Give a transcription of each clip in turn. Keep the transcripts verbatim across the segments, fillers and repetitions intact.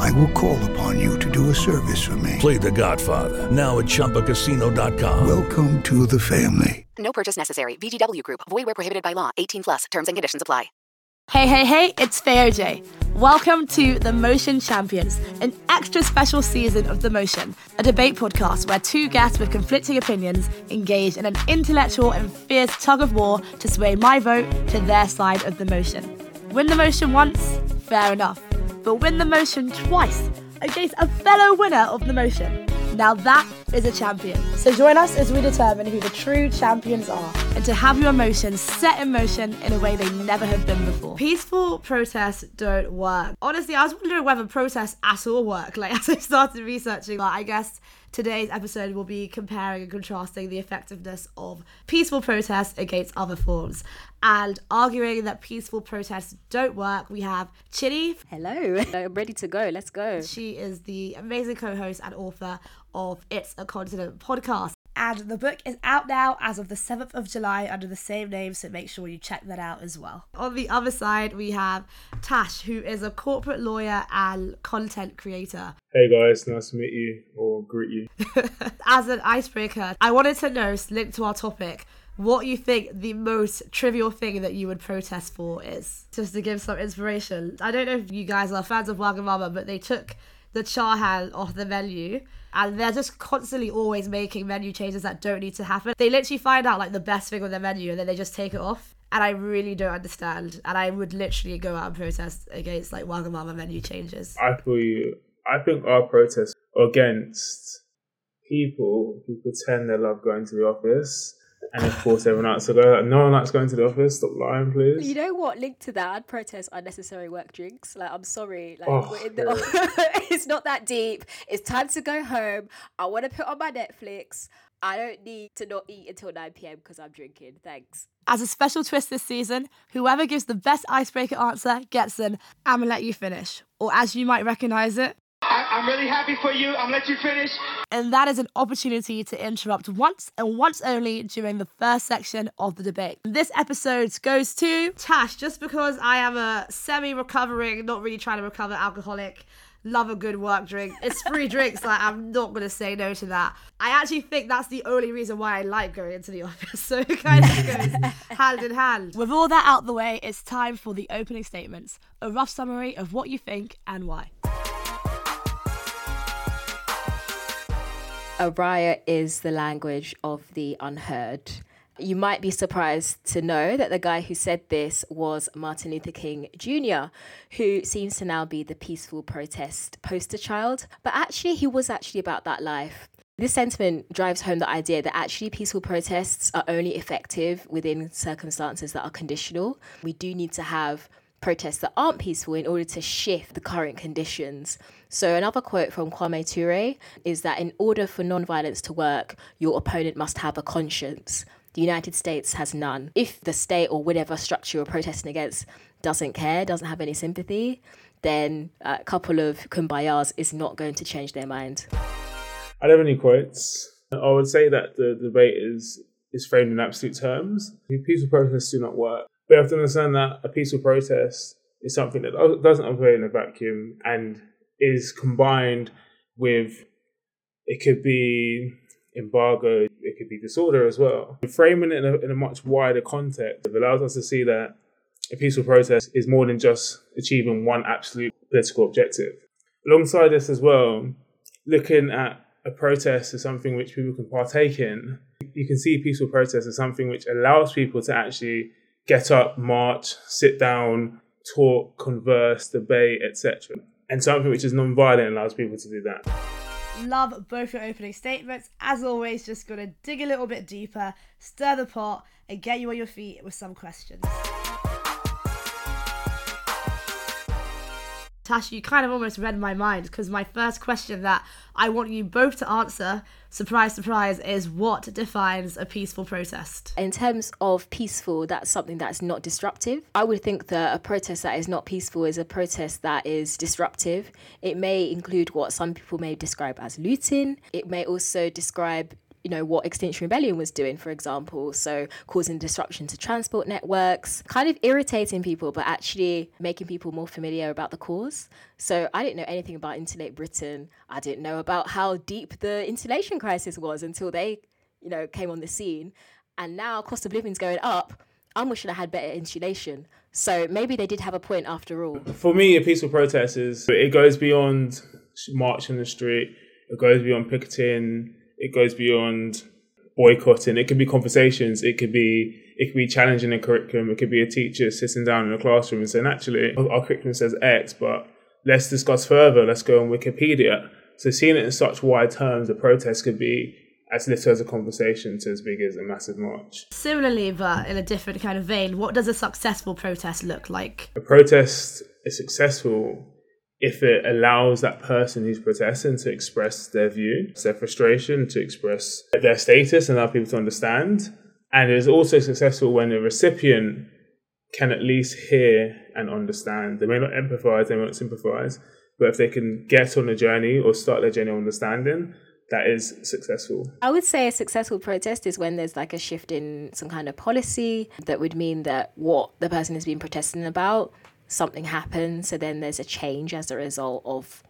I will call upon you to do a service for me. Play The Godfather, now at Chumba Casino dot com. Welcome to the family. No purchase necessary. V G W Group. Void where prohibited by law. eighteen plus. Terms and conditions apply. Hey, hey, hey, it's Feo Jay. Welcome to The Motion Champions, an extra special season of The Motion, a debate podcast where two guests with conflicting opinions engage in an intellectual and fierce tug of war to sway my vote to their side of the motion. Win the motion once, fair enough, but win the motion twice against a fellow winner of the motion. Now that is a champion. So join us as we determine who the true champions are and to have your emotions set in motion in a way they never have been before. Peaceful protests don't work. Honestly, I was wondering whether protests at all work. Like, as I started researching, like, I guess today's episode will be comparing and contrasting the effectiveness of peaceful protests against other forms. And arguing that peaceful protests don't work, we have Chinny. Hello. I'm ready to go. Let's go. She is the amazing co-host and author of It's A Continent Podcast. And the book is out now as of the seventh of July under the same name, so make sure you check that out as well. On the other side, we have Tash, who is a corporate lawyer and content creator. Hey guys, nice to meet you, or greet you. As an icebreaker, I wanted to know, linked to our topic, what you think the most trivial thing that you would protest for is, just to give some inspiration. I don't know if you guys are fans of Wagamama, but they took the Chahan off the menu, and they're just constantly always making menu changes that don't need to happen. They literally find out like the best thing on their menu and then they just take it off, and I really don't understand, and I would literally go out and protest against like Wagamama menu changes. I feel you. I think our protests are against people who pretend they love going to the office. And of course, everyone else will go, no one likes going to the office, stop lying, please. You know what? Linked to that, I'd protest unnecessary work drinks. Like, I'm sorry. Like, oh, we're in the office. It's not that deep. It's time to go home. I want to put on my Netflix. I don't need to not eat until nine p.m. because I'm drinking. Thanks. As a special twist this season, whoever gives the best icebreaker answer gets an I'm going to let you finish. Or as you might recognise it, I'm really happy for you. I'm let you finish. And that is an opportunity to interrupt once and once only during the first section of the debate. This episode goes to Tash, just because I am a semi-recovering, not really trying to recover alcoholic, love a good work drink. It's free drinks, like I'm not going to say no to that. I actually think that's the only reason why I like going into the office. So it kind of goes hand in hand. With all that out the way, it's time for the opening statements, a rough summary of what you think and why. A riot is the language of the unheard. You might be surprised to know that the guy who said this was Martin Luther King Junior, who seems to now be the peaceful protest poster child. But actually, he was actually about that life. This sentiment drives home the idea that actually peaceful protests are only effective within circumstances that are conditional. We do need to have protests that aren't peaceful in order to shift the current conditions. So another quote from Kwame Ture is that in order for non-violence to work, your opponent must have a conscience. The United States has none. If the state or whatever structure you're protesting against doesn't care, doesn't have any sympathy, then a couple of kumbayas is not going to change their mind. I don't have any quotes. I would say that the debate is, is framed in absolute terms. Peaceful protests do not work. We have to understand that a peaceful protest is something that doesn't operate in a vacuum and is combined with, it could be embargo, it could be disorder as well. Framing it in a, in a much wider context, it allows us to see that a peaceful protest is more than just achieving one absolute political objective. Alongside this as well, looking at a protest as something which people can partake in, you can see peaceful protest as something which allows people to actually get up, march, sit down, talk, converse, debate, et cetera. And something which is non-violent allows people to do that. Love both your opening statements. As always, just going to dig a little bit deeper, stir the pot, and get you on your feet with some questions. Tash, you kind of almost read my mind, because my first question that I want you both to answer, surprise, surprise, is what defines a peaceful protest? In terms of peaceful, that's something that's not disruptive. I would think that a protest that is not peaceful is a protest that is disruptive. It may include what some people may describe as looting. It may also describe, you know, what Extinction Rebellion was doing, for example. So causing disruption to transport networks, kind of irritating people, but actually making people more familiar about the cause. So I didn't know anything about Insulate Britain. I didn't know about how deep the insulation crisis was until they, you know, came on the scene. And now cost of living's going up. I wish I had better insulation. So maybe they did have a point after all. For me, a peaceful protest is, it goes beyond marching in the street. It goes beyond picketing. It goes beyond boycotting. It could be conversations. It could be it could be challenging a curriculum. It could be a teacher sitting down in a classroom and saying, actually, our curriculum says X, but let's discuss further. Let's go on Wikipedia. So seeing it in such wide terms, a protest could be as little as a conversation to as big as a massive march. Similarly, but in a different kind of vein, what does a successful protest look like? A protest is successful if it allows that person who's protesting to express their view, their frustration, to express their status and allow people to understand. And it is also successful when the recipient can at least hear and understand. They may not empathise, they may not sympathise, but if they can get on a journey or start their journey of understanding, that is successful. I would say a successful protest is when there's like a shift in some kind of policy that would mean that what the person has been protesting about, something happens, so then there's a change as a result of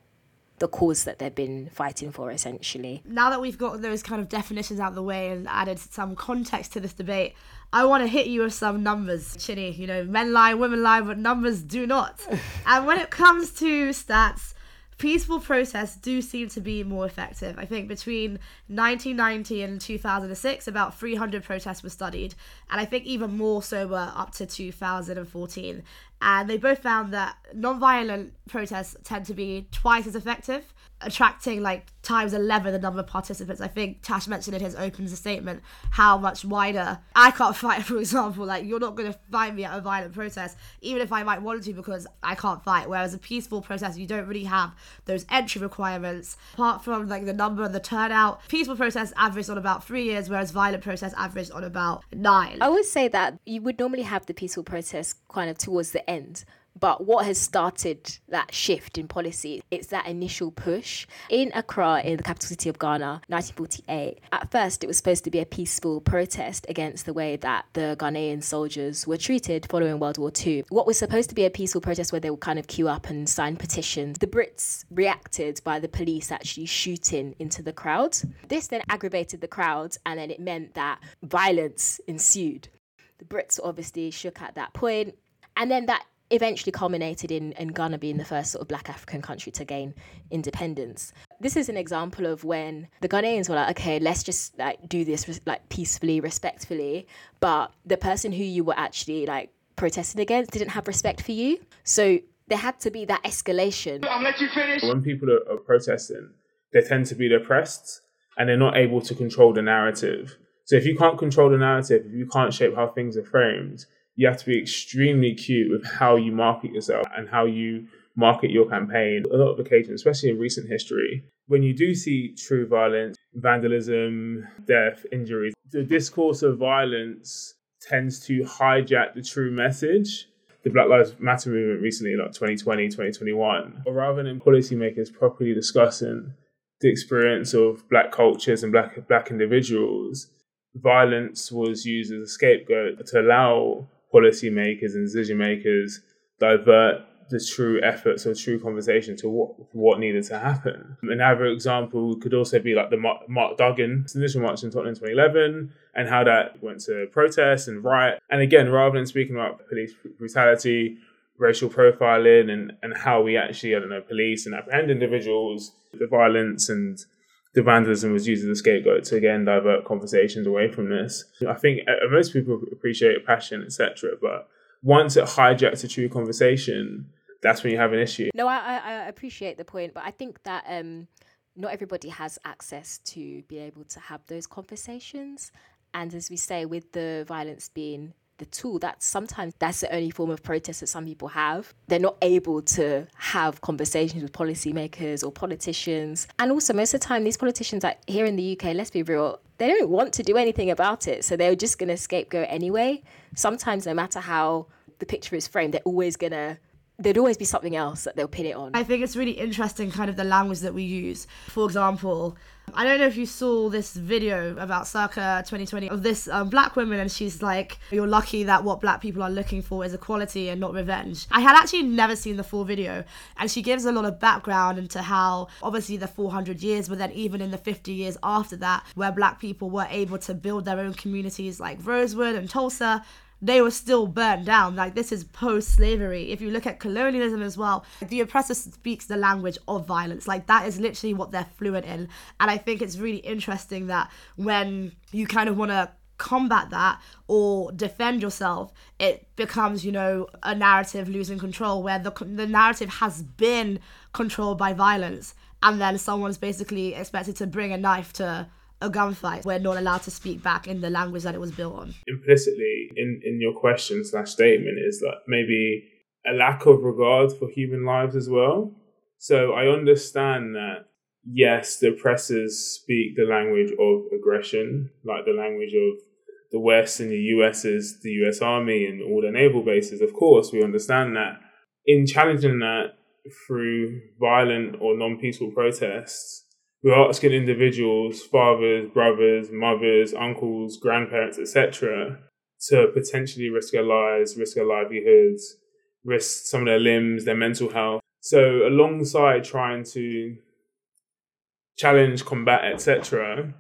the cause that they've been fighting for, essentially. Now that we've got those kind of definitions out of the way and added some context to this debate, I want to hit you with some numbers, Chinny. You know, men lie, women lie, but numbers do not. And when it comes to stats, peaceful protests do seem to be more effective. I think between nineteen ninety and two thousand six, about three hundred protests were studied, and I think even more so were up to two thousand fourteen. And they both found that non-violent protests tend to be twice as effective, attracting like times eleven the number of participants. I think Tash mentioned in his opening statement how much wider. I can't fight, for example. Like, you're not going to find me at a violent protest, even if I might want to, because I can't fight. Whereas a peaceful protest, you don't really have those entry requirements. Apart from like the number and the turnout, peaceful protests averaged on about three years, whereas violent protests averaged on about nine. I would say that you would normally have the peaceful protest kind of towards the end. But what has started that shift in policy? It's that initial push. In Accra, in the capital city of Ghana, nineteen forty-eight, at first it was supposed to be a peaceful protest against the way that the Ghanaian soldiers were treated following World War Two. What was supposed to be a peaceful protest where they would kind of queue up and sign petitions, the Brits reacted by the police actually shooting into the crowd. This then aggravated the crowd, and then it meant that violence ensued. The Brits obviously shook at that point, and then that eventually culminated in, in Ghana being the first sort of black African country to gain independence. This is an example of when the Ghanaians were like, okay, let's just like do this like peacefully, respectfully, but the person who you were actually like protesting against didn't have respect for you. So there had to be that escalation. I'll let you finish. When people are, are protesting, they tend to be oppressed and they're not able to control the narrative. So if you can't control the narrative, if you can't shape how things are framed, you have to be extremely cute with how you market yourself and how you market your campaign. A lot of occasions, especially in recent history, when you do see true violence, vandalism, death, injuries, the discourse of violence tends to hijack the true message. The Black Lives Matter movement recently, like twenty twenty, twenty twenty-one, or rather than policymakers properly discussing the experience of black cultures and black, black individuals, violence was used as a scapegoat to allow policymakers and decision makers divert the true efforts or true conversation to what what needed to happen. Another example could also be like the Mark, Mark Duggan Extinction March in Tottenham twenty eleven, and how that went to protest and riot. And again, rather than speaking about police brutality, racial profiling, and, and how we actually, I don't know, police and apprehend individuals, the violence and the vandalism was used as a scapegoat to, again, divert conversations away from this. I think most people appreciate passion, et cetera. But once it hijacks a true conversation, that's when you have an issue. No, I, I appreciate the point. But I think that um, not everybody has access to be able to have those conversations. And as we say, with the violence being the tool. That sometimes that's the only form of protest that some people have. They're not able to have conversations with policymakers or politicians. And also most of the time, these politicians are here in the U K, let's be real, they don't want to do anything about it. So they're just going to scapegoat anyway. Sometimes no matter how the picture is framed, they're always going to, there'd always be something else that they'll pin it on. I think it's really interesting kind of the language that we use. For example, I don't know if you saw this video about circa twenty twenty of this um, black woman, and she's like, you're lucky that what black people are looking for is equality and not revenge. I had actually never seen the full video, and she gives a lot of background into how obviously the four hundred years, but then even in the fifty years after that, where black people were able to build their own communities like Rosewood and Tulsa, they were still burned down. Like, this is post-slavery. If you look at colonialism as well, the oppressor speaks the language of violence. Like, that is literally what they're fluent in. And I think it's really interesting that when you kind of want to combat that or defend yourself, it becomes, you know, a narrative losing control, where the the narrative has been controlled by violence, and then someone's basically expected to bring a knife to a gunfight. We're not allowed to speak back in the language that it was built on. Implicitly in, in your question slash statement is that maybe a lack of regard for human lives as well. So I understand that, yes, the oppressors speak the language of aggression, like the language of the West and the U S is the U S Army and all their naval bases. Of course, we understand that. In challenging that through violent or non-peaceful protests, we're asking individuals, fathers, brothers, mothers, uncles, grandparents, et cetera, to potentially risk their lives, risk their livelihoods, risk some of their limbs, their mental health. So alongside trying to challenge, combat, et cetera,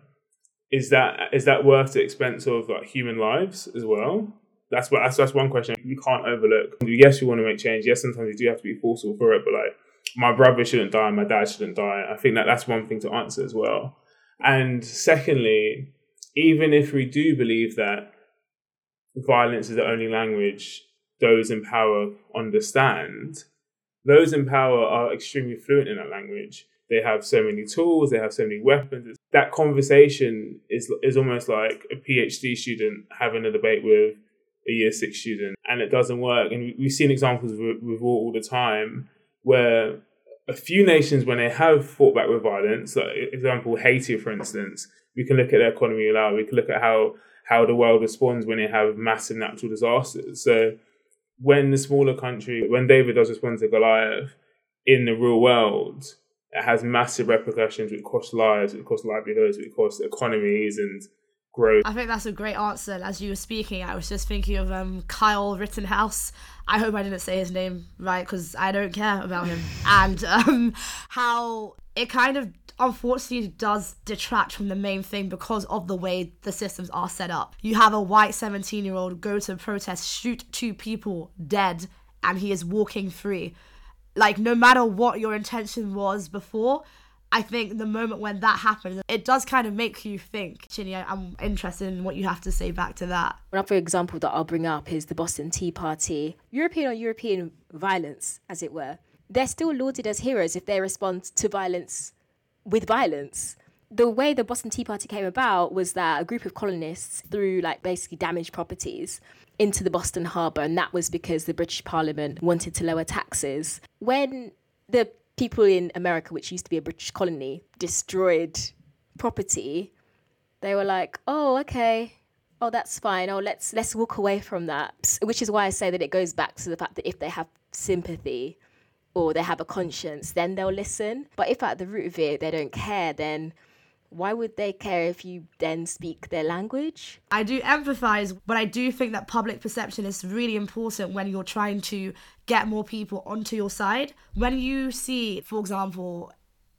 is that is that worth the expense of like human lives as well? That's what that's, that's one question we can't overlook. Yes, we want to make change. Yes, sometimes you do have to be forceful for it, but like, my brother shouldn't die, my dad shouldn't die. I think that that's one thing to answer as well. And secondly, even if we do believe that violence is the only language those in power understand, those in power are extremely fluent in that language. They have so many tools, they have so many weapons. That conversation is is almost like a PhD student having a debate with a year six student, and it doesn't work. And we've seen examples with war all the time, where a few nations, when they have fought back with violence, like example Haiti, for instance, we can look at their economy now, we can look at how, how the world responds when they have massive natural disasters. So when the smaller country, when David does respond to Goliath in the real world, it has massive repercussions, which cost lives, which cost livelihoods, which cost economies and growth. I think that's a great answer. And as you were speaking, I was just thinking of um, Kyle Rittenhouse. I hope I didn't say his name right, because I don't care about him. And um, how it kind of unfortunately does detract from the main thing because of the way the systems are set up. You have a white seventeen-year-old go to a protest, shoot two people dead, and he is walking free. Like, no matter what your intention was before, I think the moment when that happens, it does kind of make you think. Chinny, I'm interested in what you have to say back to that. Another example that I'll bring up is the Boston Tea Party. European on European violence, as it were. They're still lauded as heroes if they respond to violence with violence. The way the Boston Tea Party came about was that a group of colonists threw, like, basically damaged properties into the Boston Harbour, and that was because the British Parliament wanted to lower taxes. When the people in America, which used to be a British colony, destroyed property, they were like, oh, okay, oh, that's fine, oh, let's let's walk away from that. Which is why I say that it goes back to the fact that if they have sympathy or they have a conscience, then they'll listen. But if at the root of it, they don't care, then why would they care if you then speak their language? I do empathise, but I do think that public perception is really important when you're trying to get more people onto your side. When you see, for example,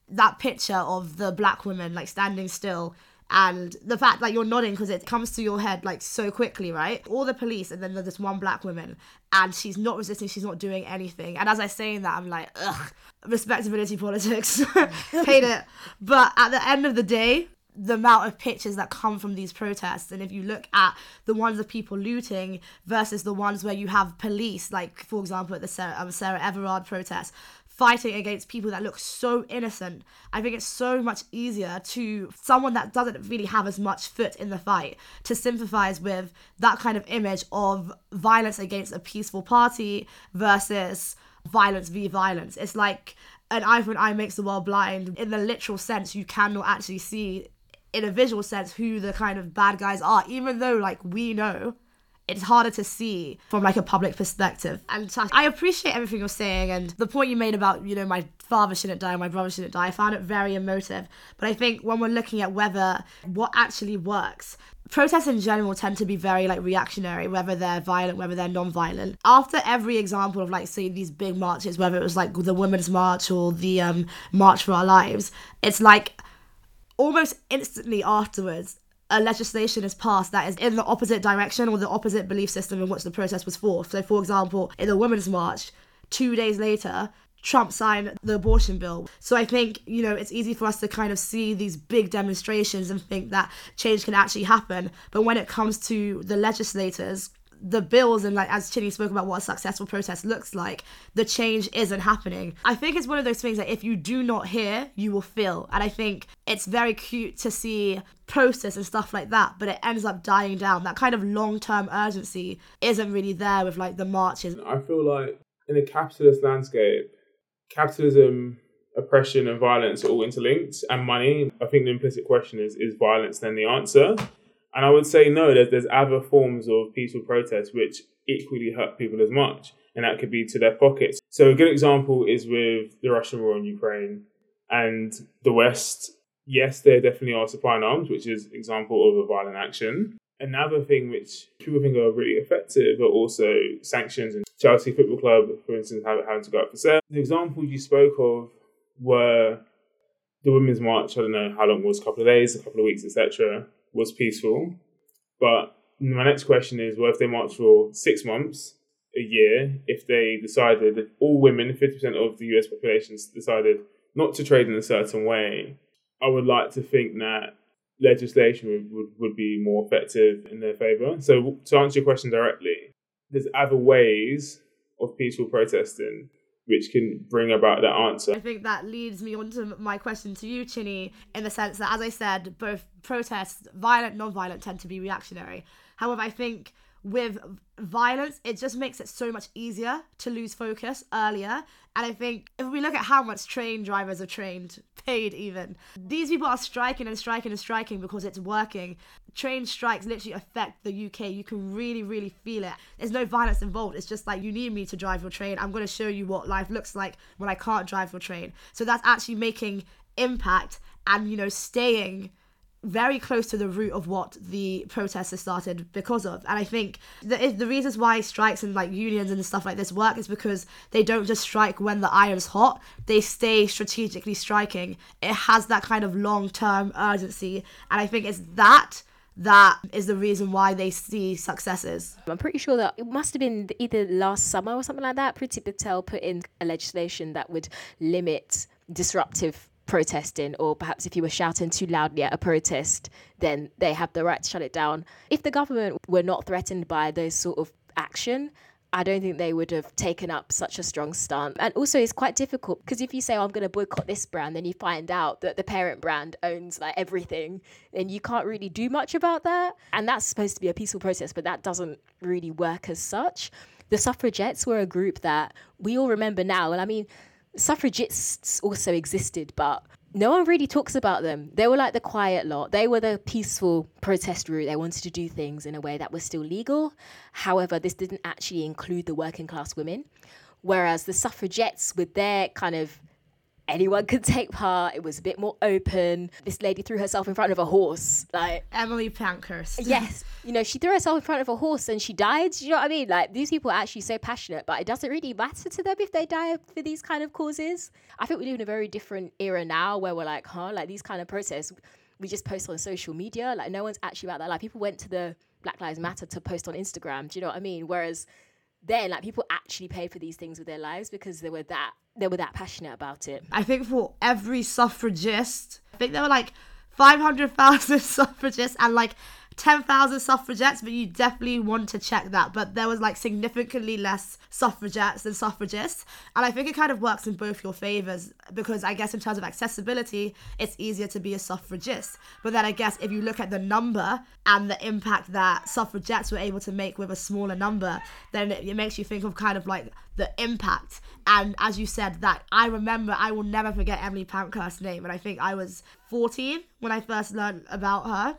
that picture of the black woman, like, standing still, and the fact that you're nodding because it comes to your head, like, so quickly, right? All the police, and then there's this one black woman, and she's not resisting, she's not doing anything. And as I'm saying that, I'm like, ugh, respectability politics. Hate it. But at the end of the day, the amount of pictures that come from these protests, and if you look at the ones of people looting versus the ones where you have police, like, for example, at the Sarah, um, Sarah Everard protest, fighting against people that look so innocent. I think it's so much easier to someone that doesn't really have as much foot in the fight to sympathize with that kind of image of violence against a peaceful party versus violence v violence. It's like an eye for an eye makes the world blind. In the literal sense, you cannot actually see in a visual sense who the kind of bad guys are, even though like we know. It's harder to see from like a public perspective. And Tash, I appreciate everything you're saying, and the point you made about, you know, my father shouldn't die, my brother shouldn't die, I found it very emotive. But I think when we're looking at whether what actually works, protests in general tend to be very like reactionary, whether they're violent, whether they're non-violent. After every example of like, say, these big marches, whether it was like the Women's March or the um, March for Our Lives, it's like almost instantly afterwards, a legislation is passed that is in the opposite direction or the opposite belief system in which the protest was for. So, for example, in the Women's March, two days later, Trump signed the abortion bill. So I think, you know, it's easy for us to kind of see these big demonstrations and think that change can actually happen. But when it comes to the legislators, the bills and, like, as Chinny spoke about what a successful protest looks like, the change isn't happening. I think it's one of those things that if you do not hear, you will feel. And I think it's very cute to see protests and stuff like that, but it ends up dying down. That kind of long-term urgency isn't really there with, like, the marches. I feel like in a capitalist landscape, capitalism, oppression and violence are all interlinked, and money. I think the implicit question is, is violence then the answer? And I would say no, there's, there's other forms of peaceful protest which equally hurt people as much, and that could be to their pockets. So a good example is with the Russian war in Ukraine and the West. Yes, they definitely are supplying arms, which is an example of a violent action. Another thing which people think are really effective are also sanctions, and Chelsea Football Club, for instance, having to go up for sale. The examples you spoke of were the Women's March, I don't know how long it was, a couple of days, a couple of weeks, et cetera, was peaceful. But my next question is, well, if they march for six months, a year, if they decided that all women, fifty percent of the U S population decided not to trade in a certain way, I would like to think that legislation would, would, would be more effective in their favour. So to answer your question directly, there's other ways of peaceful protesting which can bring about that answer. I think that leads me on to my question to you, Chinny, in the sense that, as I said, both protests, violent, non-violent, tend to be reactionary. However, I think with violence, it just makes it so much easier to lose focus earlier. And I think if we look at how much train drivers are trained, paid even, these people are striking and striking and striking because it's working. Train strikes literally affect the U K. You can really, really feel it. There's no violence involved. It's just like, you need me to drive your train. I'm going to show you what life looks like when I can't drive your train. So that's actually making impact and, you know, staying very close to the root of what the protests have started because of. And I think the, the reasons why strikes and like unions and stuff like this work is because they don't just strike when the iron's hot, they stay strategically striking. It has that kind of long-term urgency. And I think it's that that is the reason why they see successes. I'm pretty sure that it must have been either last summer or something like that, Priti Patel put in a legislation that would limit disruptive protesting, or perhaps if you were shouting too loudly at a protest, then they have the right to shut it down. If the government were not threatened by those sort of action, I don't think they would have taken up such a strong stance. And also it's quite difficult because if you say, oh, I'm going to boycott this brand, then you find out that the parent brand owns like everything, and you can't really do much about that. And that's supposed to be a peaceful protest, but that doesn't really work as such. The suffragettes were a group that we all remember now. And I mean, suffragists also existed, but no one really talks about them. They were like the quiet lot. They were the peaceful protest route. They wanted to do things in a way that was still legal. However, this didn't actually include the working class women. Whereas the suffragettes, with their kind of anyone could take part, it was a bit more open. This lady threw herself in front of a horse. Like Emily Pankhurst. Yes. You know, she threw herself in front of a horse and she died. You know what I mean? Like, these people are actually so passionate, but it doesn't really matter to them if they die for these kind of causes. I think we live in a very different era now where we're like, huh, like these kind of protests, we just post on social media. Like, no one's actually about that. Like, people went to the Black Lives Matter to post on Instagram. Do you know what I mean? Whereas then, like, people actually paid for these things with their lives because they were that they were that passionate about it. I think for every suffragist, I think there were like five hundred thousand suffragists and like ten thousand suffragettes, but you definitely want to check that. But there was like significantly less suffragettes than suffragists. And I think it kind of works in both your favors, because I guess in terms of accessibility, it's easier to be a suffragist. But then I guess if you look at the number and the impact that suffragettes were able to make with a smaller number, then it, it makes you think of kind of like the impact. And as you said, that I remember, I will never forget Emily Pankhurst's name. And I think I was fourteen when I first learned about her.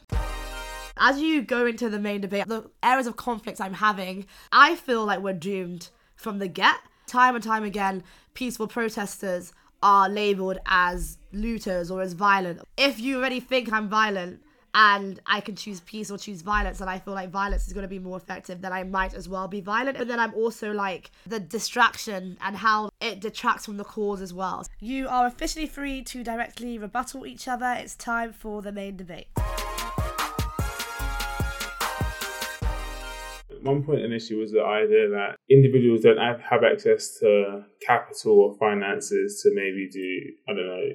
As you go into the main debate, the areas of conflict I'm having, I feel like we're doomed from the get. Time and time again, peaceful protesters are labelled as looters or as violent. If you already think I'm violent and I can choose peace or choose violence, and I feel like violence is going to be more effective, then I might as well be violent. And then I'm also like the distraction and how it detracts from the cause as well. You are officially free to directly rebuttal each other. It's time for the main debate. One point an issue was the idea that individuals don't have access to capital or finances to maybe do, I don't know,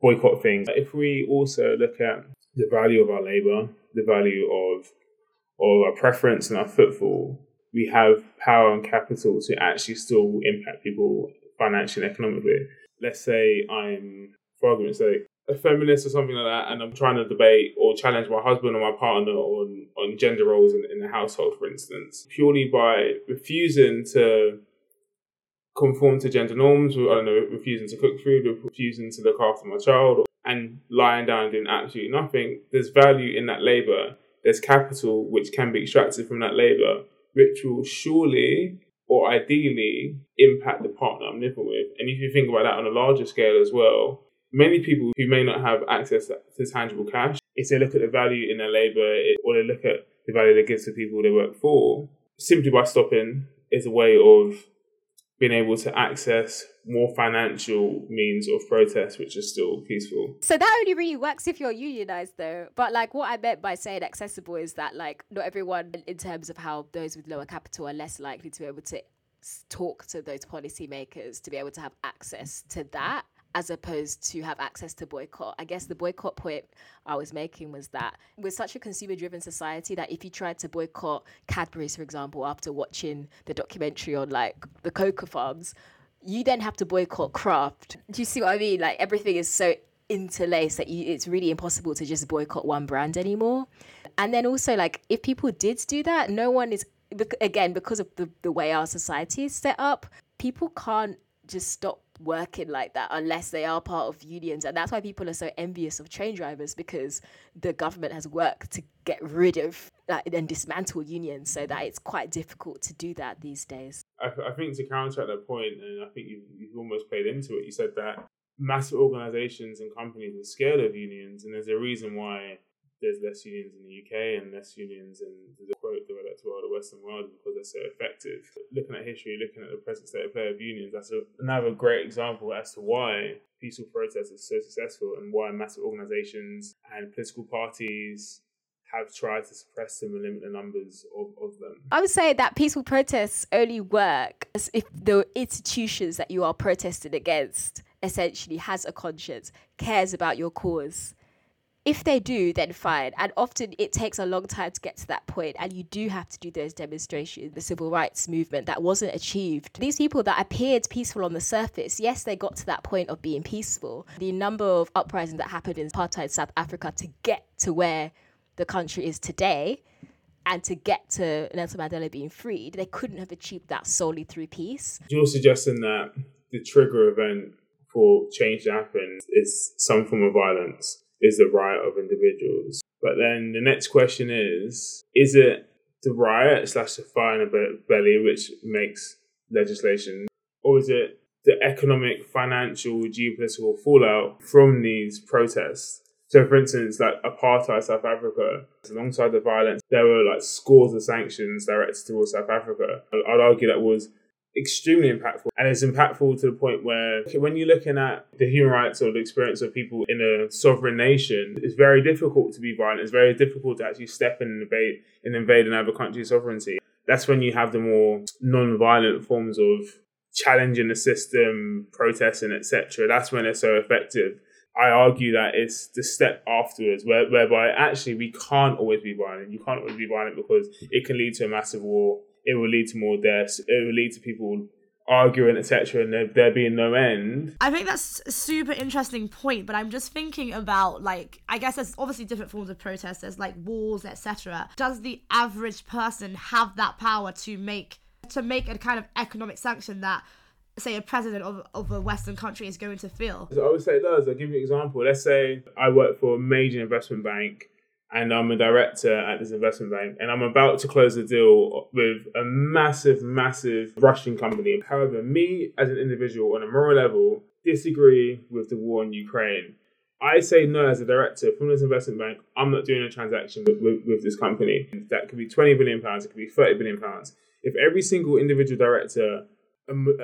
boycott things. If we also look at the value of our labour, the value of, of our preference and our footfall, we have power and capital to actually still impact people financially and economically. Let's say I'm, for argument's sake, a feminist or something like that, and I'm trying to debate or challenge my husband or my partner on, on gender roles in, in the household, for instance. Purely by refusing to conform to gender norms, I don't know, refusing to cook food, or refusing to look after my child, and lying down and doing absolutely nothing, there's value in that labour. There's capital which can be extracted from that labour, which will surely or ideally impact the partner I'm living with. And if you think about that on a larger scale as well, many people who may not have access to tangible cash, if they look at the value in their labour or they look at the value they give to people they work for, simply by stopping is a way of being able to access more financial means of protest, which is still peaceful. So that only really works if you're unionised though. But like what I meant by saying accessible is that like not everyone, in terms of how those with lower capital are less likely to be able to talk to those policymakers to be able to have access to that, as opposed to have access to boycott. I guess the boycott point I was making was that we're such a consumer-driven society that if you tried to boycott Cadbury's, for example, after watching the documentary on like the cocoa farms, you then have to boycott Kraft. Do you see what I mean? Like everything is so interlaced that you, it's really impossible to just boycott one brand anymore. And then also like if people did do that, no one is, again, because of the, the way our society is set up, people can't just stop working like that unless they are part of unions. And that's why people are so envious of train drivers, because the government has worked to get rid of like, and dismantle unions, so that it's quite difficult to do that these days. I, I think to counter at that point, and I think you've, you've almost played into it, you said that massive organisations and companies are scared of unions, and there's a reason why there's less unions in the U K and less unions in the quote developed world, the Western world, because they're so effective. Looking at history, looking at the present state of play of unions, that's a, another great example as to why peaceful protest is so successful and why massive organisations and political parties have tried to suppress them and limit the numbers of, of them. I would say that peaceful protests only work if the institutions that you are protesting against essentially has a conscience, cares about your cause. If they do, then fine. And often it takes a long time to get to that point, and you do have to do those demonstrations. The civil rights movement, that wasn't achieved. These people that appeared peaceful on the surface, yes, they got to that point of being peaceful. The number of uprisings that happened in apartheid South Africa to get to where the country is today, and to get to Nelson Mandela being freed, they couldn't have achieved that solely through peace. You're suggesting that the trigger event for change to happen is some form of violence, is the riot of individuals. But then the next question is, is it the riot slash the fire in the belly which makes legislation? Or is it the economic, financial, geopolitical fallout from these protests? So for instance, like apartheid South Africa, alongside the violence, there were like scores of sanctions directed towards South Africa. I'd argue that was extremely impactful, and it's impactful to the point where when you're looking at the human rights or the experience of people in a sovereign nation, it's very difficult to be violent. It's very difficult to actually step in and invade and invade another country's sovereignty. That's when you have the more non-violent forms of challenging the system, protesting, etc. That's when they're so effective. I argue that it's the step afterwards where, whereby actually we can't always be violent. You can't always be violent because it can lead to a massive war. It will lead to more deaths. It will lead to people arguing, et cetera, and there, there being no end. I think that's a super interesting point, but I'm just thinking about, like, I guess there's obviously different forms of protest. There's, like, wars, et cetera. Does the average person have that power to make to make a kind of economic sanction that, say, a president of, of a Western country is going to feel? I would say it does. I'll give you an example. Let's say I work for a major investment bank and I'm a director at this investment bank, and I'm about to close a deal with a massive, massive Russian company. However, me as an individual on a moral level disagree with the war in Ukraine. I say no as a director from this investment bank. I'm not doing a transaction with, with, with this company. That could be twenty billion pounds, it could be thirty billion pounds. If every single individual director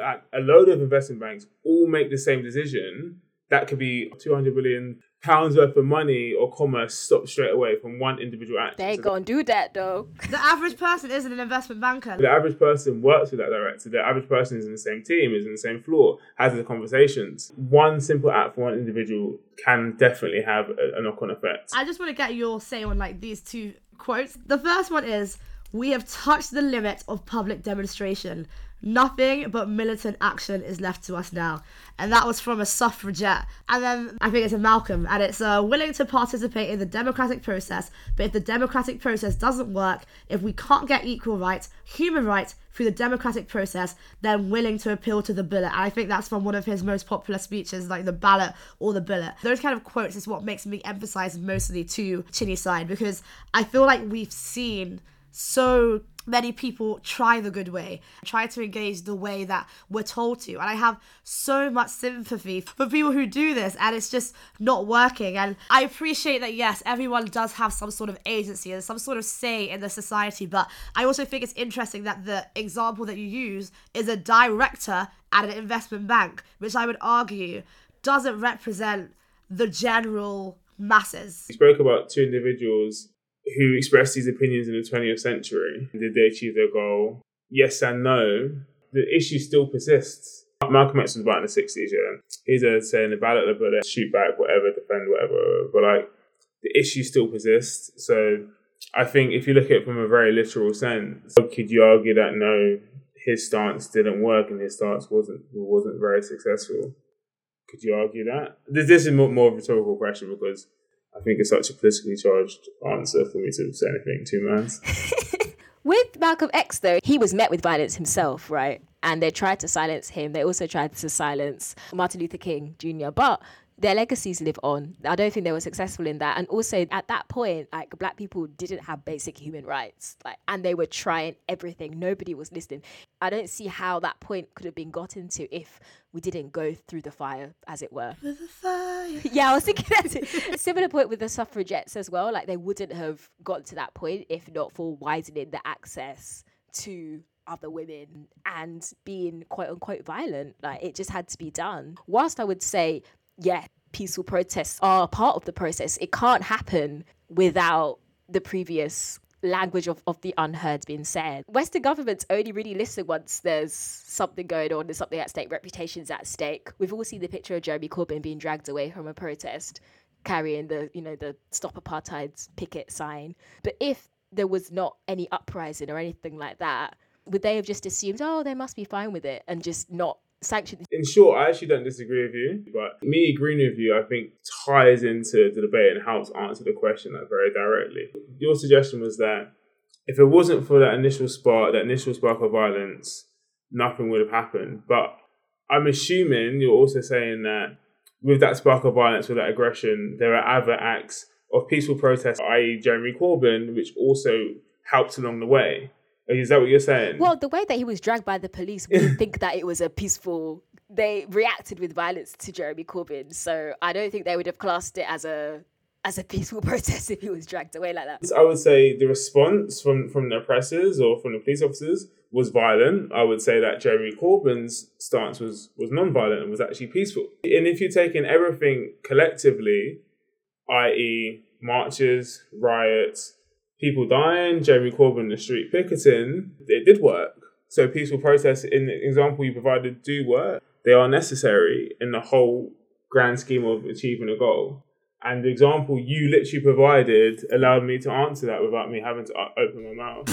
at a load of investment banks all make the same decision, that could be two hundred billion pounds pounds worth of money or commerce stopped straight away from one individual action. They ain't gonna do that though. The average person isn't an investment banker. The average person works with that director. The average person is in the same team, is in the same floor, has the conversations. One simple act for one individual can definitely have a, a knock-on effect. I just want to get your say on like these two quotes. The first one is, "We have touched the limit of public demonstration. Nothing but militant action is left to us now." And that was from a suffragette. And then I think it's a Malcolm, and it's uh, willing to participate in the democratic process, but if the democratic process doesn't work, if we can't get equal rights, human rights through the democratic process, then willing to appeal to the bullet. And I think that's from one of his most popular speeches, like the ballot or the bullet. Those kind of quotes is what makes me emphasize mostly to Chinny's side, because I feel like we've seen so many people try the good way, try to engage the way that we're told to. And I have so much sympathy for people who do this, and it's just not working. And I appreciate that, yes, everyone does have some sort of agency and some sort of say in the society. But I also think it's interesting that the example that you use is a director at an investment bank, which I would argue doesn't represent the general masses. You spoke about two individuals who expressed these opinions in the twentieth century. Did they achieve their goal? Yes and no. The issue still persists. Malcolm X was about in the sixties, yeah. He's uh, saying the ballot, the bullet, shoot back, whatever, defend, whatever. But like, the issue still persists. So I think if you look at it from a very literal sense, could you argue that no, his stance didn't work and his stance wasn't wasn't very successful? Could you argue that? This, this is more, more of a rhetorical question because I think it's such a politically charged answer for me to say anything too mad. With Malcolm X, though, he was met with violence himself, right? And they tried to silence him. They also tried to silence Martin Luther King Junior But their legacies live on. I don't think they were successful in that. And also at that point, like, black people didn't have basic human rights, like, and they were trying everything. Nobody was listening. I don't see how that point could have been gotten to if we didn't go through the fire, as it were. Through the fire. Yeah, I was thinking that's it. Similar point with the suffragettes as well. Like, they wouldn't have gotten to that point if not for widening the access to other women and being quote unquote violent. Like, it just had to be done. Whilst I would say, yeah, peaceful protests are part of the process, it can't happen without the previous language of, of the unheard being said. Western governments only really listen once there's something going on, there's something at stake, reputation's at stake. We've all seen the picture of Jeremy Corbyn being dragged away from a protest carrying the, you know, the Stop Apartheid picket sign. But if there was not any uprising or anything like that, would they have just assumed, oh, they must be fine with it and just not sanctioned? In short, I actually don't disagree with you, but me agreeing with you, I think, ties into the debate and helps answer the question like very directly. Your suggestion was that if it wasn't for that initial spark, that initial spark of violence, nothing would have happened. But I'm assuming you're also saying that with that spark of violence, with that aggression, there are other acts of peaceful protest, that is. Jeremy Corbyn, which also helped along the way. Is that what you're saying? Well, the way that he was dragged by the police, we think that it was a peaceful... They reacted with violence to Jeremy Corbyn. So I don't think they would have classed it as a as a peaceful protest if he was dragged away like that. I would say the response from, from the oppressors or from the police officers was violent. I would say that Jeremy Corbyn's stance was, was non-violent and was actually peaceful. And if you take in everything collectively, that is marches, riots, people dying, Jeremy Corbyn, the street picketing, it did work. So peaceful protests, in the example you provided, do work. They are necessary in the whole grand scheme of achieving a goal. And the example you literally provided allowed me to answer that without me having to open my mouth.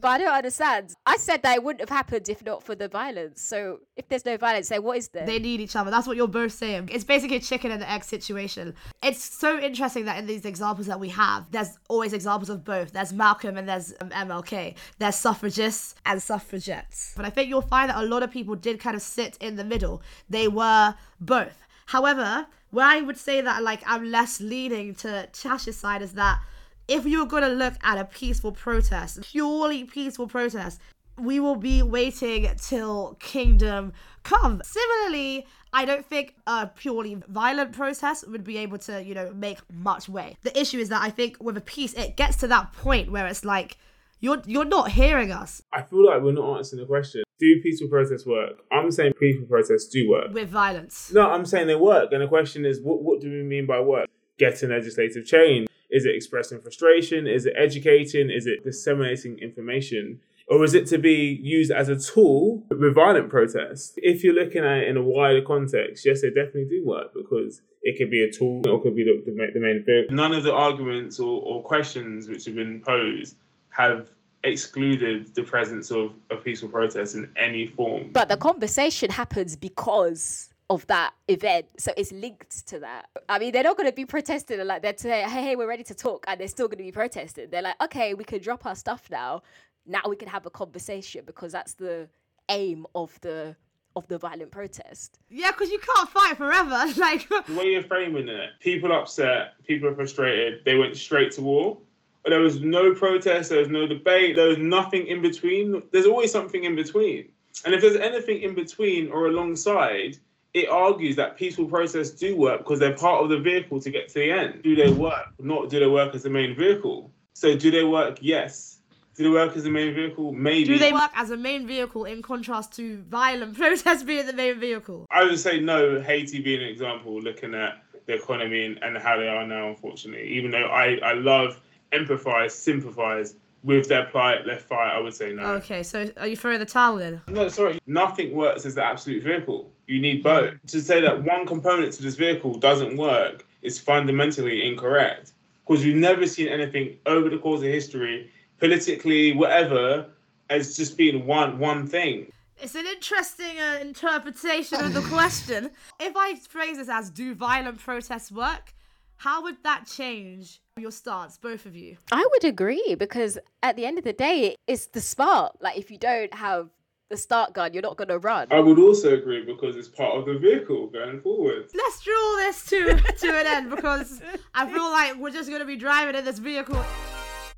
But I don't understand. I said that it wouldn't have happened if not for the violence. So if there's no violence, then what is there? They need each other. That's what you're both saying. It's basically a chicken and the egg situation. It's so interesting that in these examples that we have, there's always examples of both. There's Malcolm and there's um, M L K. There's suffragists and suffragettes. But I think you'll find that a lot of people did kind of sit in the middle. They were both. However, where I would say that like I'm less leaning to Tash's side is that if you were going to look at a peaceful protest, purely peaceful protest, we will be waiting till kingdom come. Similarly, I don't think a purely violent protest would be able to, you know, make much way. The issue is that I think with a peace, it gets to that point where it's like, you're you're not hearing us. I feel like we're not answering the question. Do peaceful protests work? I'm saying peaceful protests do work. With violence. No, I'm saying they work. And the question is, what, what do we mean by work? Getting legislative change. Is it expressing frustration? Is it educating? Is it disseminating information? Or is it to be used as a tool with violent protests? If you're looking at it in a wider context, yes, they definitely do work because it could be a tool or it could be the, the, the main thing. None of the arguments or, or questions which have been posed have excluded the presence of a peaceful protest in any form. But the conversation happens because of that event, so it's linked to that. I mean, they're not going to be protesting like they're saying, hey, hey, we're ready to talk, and they're still going to be protesting. They're like, okay, we can drop our stuff now. Now we can have a conversation because that's the aim of the of the violent protest. Yeah, because you can't fight forever. Like the way you're framing it, people upset, people are frustrated. They went straight to war. There was no protest. There was no debate. There was nothing in between. There's always something in between, and if there's anything in between or alongside, it argues that peaceful protests do work because they're part of the vehicle to get to the end. Do they work? Not do they work as the main vehicle. So do they work? Yes. Do they work as the main vehicle? Maybe. Do they work as a main vehicle in contrast to violent protests being the main vehicle? I would say no, Haiti being an example, looking at the economy and, and how they are now, unfortunately. Even though I, I love, empathise, sympathise with their plight, their fight, I would say no. Okay, so are you throwing the towel in? No, sorry. Nothing works as the absolute vehicle. You need both. To say that one component to this vehicle doesn't work is fundamentally incorrect because you've never seen anything over the course of history, politically, whatever, as just being one one thing. It's an interesting uh, interpretation of the question. If I phrase this as, do violent protests work? How would that change your stance, both of you? I would agree because at the end of the day, it's the spark. Like if you don't have the start gun, you're not going to run. I would also agree because it's part of the vehicle going forward. Let's draw this to, to an end because I feel like we're just going to be driving in this vehicle.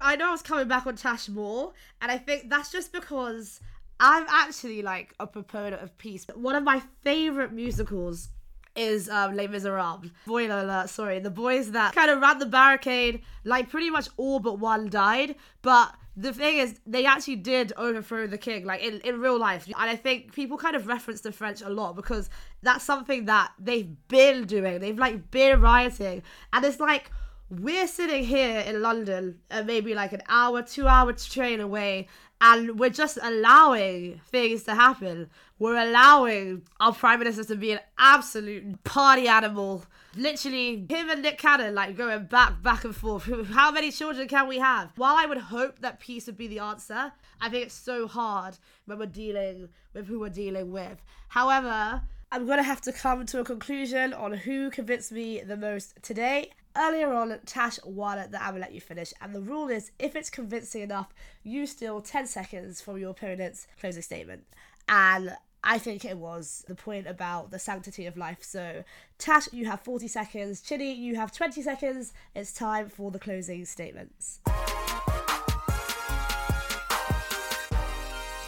I know I was coming back on Tash more, and I think that's just because I'm actually like a proponent of peace. One of my favourite musicals is um, Les Miserables. Spoiler alert, sorry. The boys that kind of ran the barricade, like pretty much all but one died, but the thing is, they actually did overthrow the king, like in, in real life. And I think people kind of reference the French a lot because that's something that they've been doing. They've like been rioting. And it's like, we're sitting here in London, uh, maybe like an hour, two hour train away, and we're just allowing things to happen. We're allowing our Prime Minister to be an absolute party animal. Literally, him and Nick Cannon, like, going back, back and forth. How many children can we have? While I would hope that peace would be the answer, I think it's so hard when we're dealing with who we're dealing with. However, I'm going to have to come to a conclusion on who convinced me the most today. Earlier on, Tash won that I'm going to let you finish. And the rule is, if it's convincing enough, you steal ten seconds from your opponent's closing statement. And I think it was the point about the sanctity of life. So, Tash, you have forty seconds. Chinny, you have twenty seconds. It's time for the closing statements.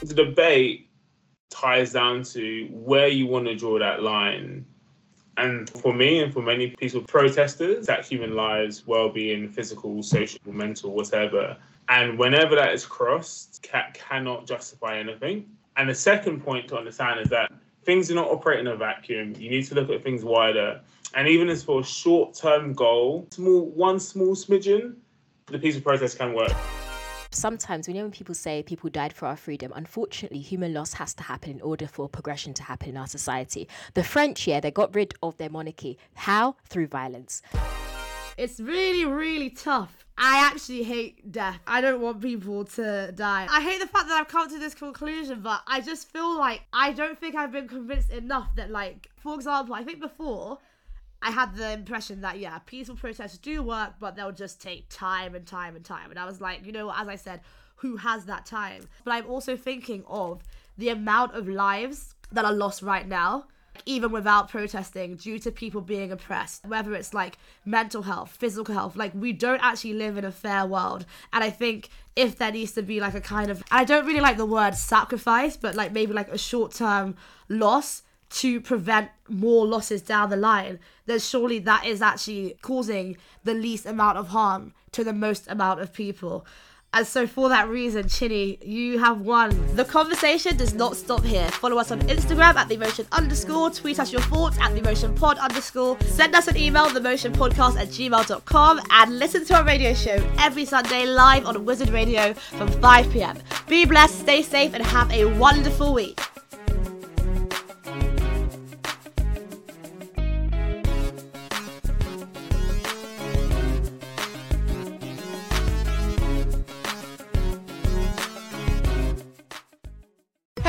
The debate ties down to where you want to draw that line. And for me and for many peaceful protesters, that human lives, well-being, physical, social, mental, whatever. And whenever that is crossed, ca- cannot justify anything. And the second point to understand is that things do not operate in a vacuum. You need to look at things wider. And even as for a short-term goal, small, one small smidgen, the peaceful protest can work. Sometimes we know when people say people died for our freedom, unfortunately, human loss has to happen in order for progression to happen in our society. The French, yeah, they got rid of their monarchy. How? Through violence. It's really, really tough. I actually hate death. I don't want people to die. I hate the fact that I've come to this conclusion, but I just feel like I don't think I've been convinced enough that, like, for example, I think before I had the impression that, yeah, peaceful protests do work, but they'll just take time and time and time. And I was like, you know, as I said, who has that time? But I'm also thinking of the amount of lives that are lost right now, even without protesting, due to people being oppressed, whether it's like mental health, physical health. Like, we don't actually live in a fair world. And I think if there needs to be like a kind of, I don't really like the word sacrifice, but like maybe like a short-term loss to prevent more losses down the line, then surely that is actually causing the least amount of harm to the most amount of people. And so for that reason, Chinny, you have won. The conversation does not stop here. Follow us on Instagram at themotion underscore. Tweet us your thoughts at themotionpod underscore. Send us an email, themotionpodcast at gmail dot com. And listen to our radio show every Sunday live on Wizard Radio from five p.m. Be blessed, stay safe, and have a wonderful week.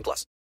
plus.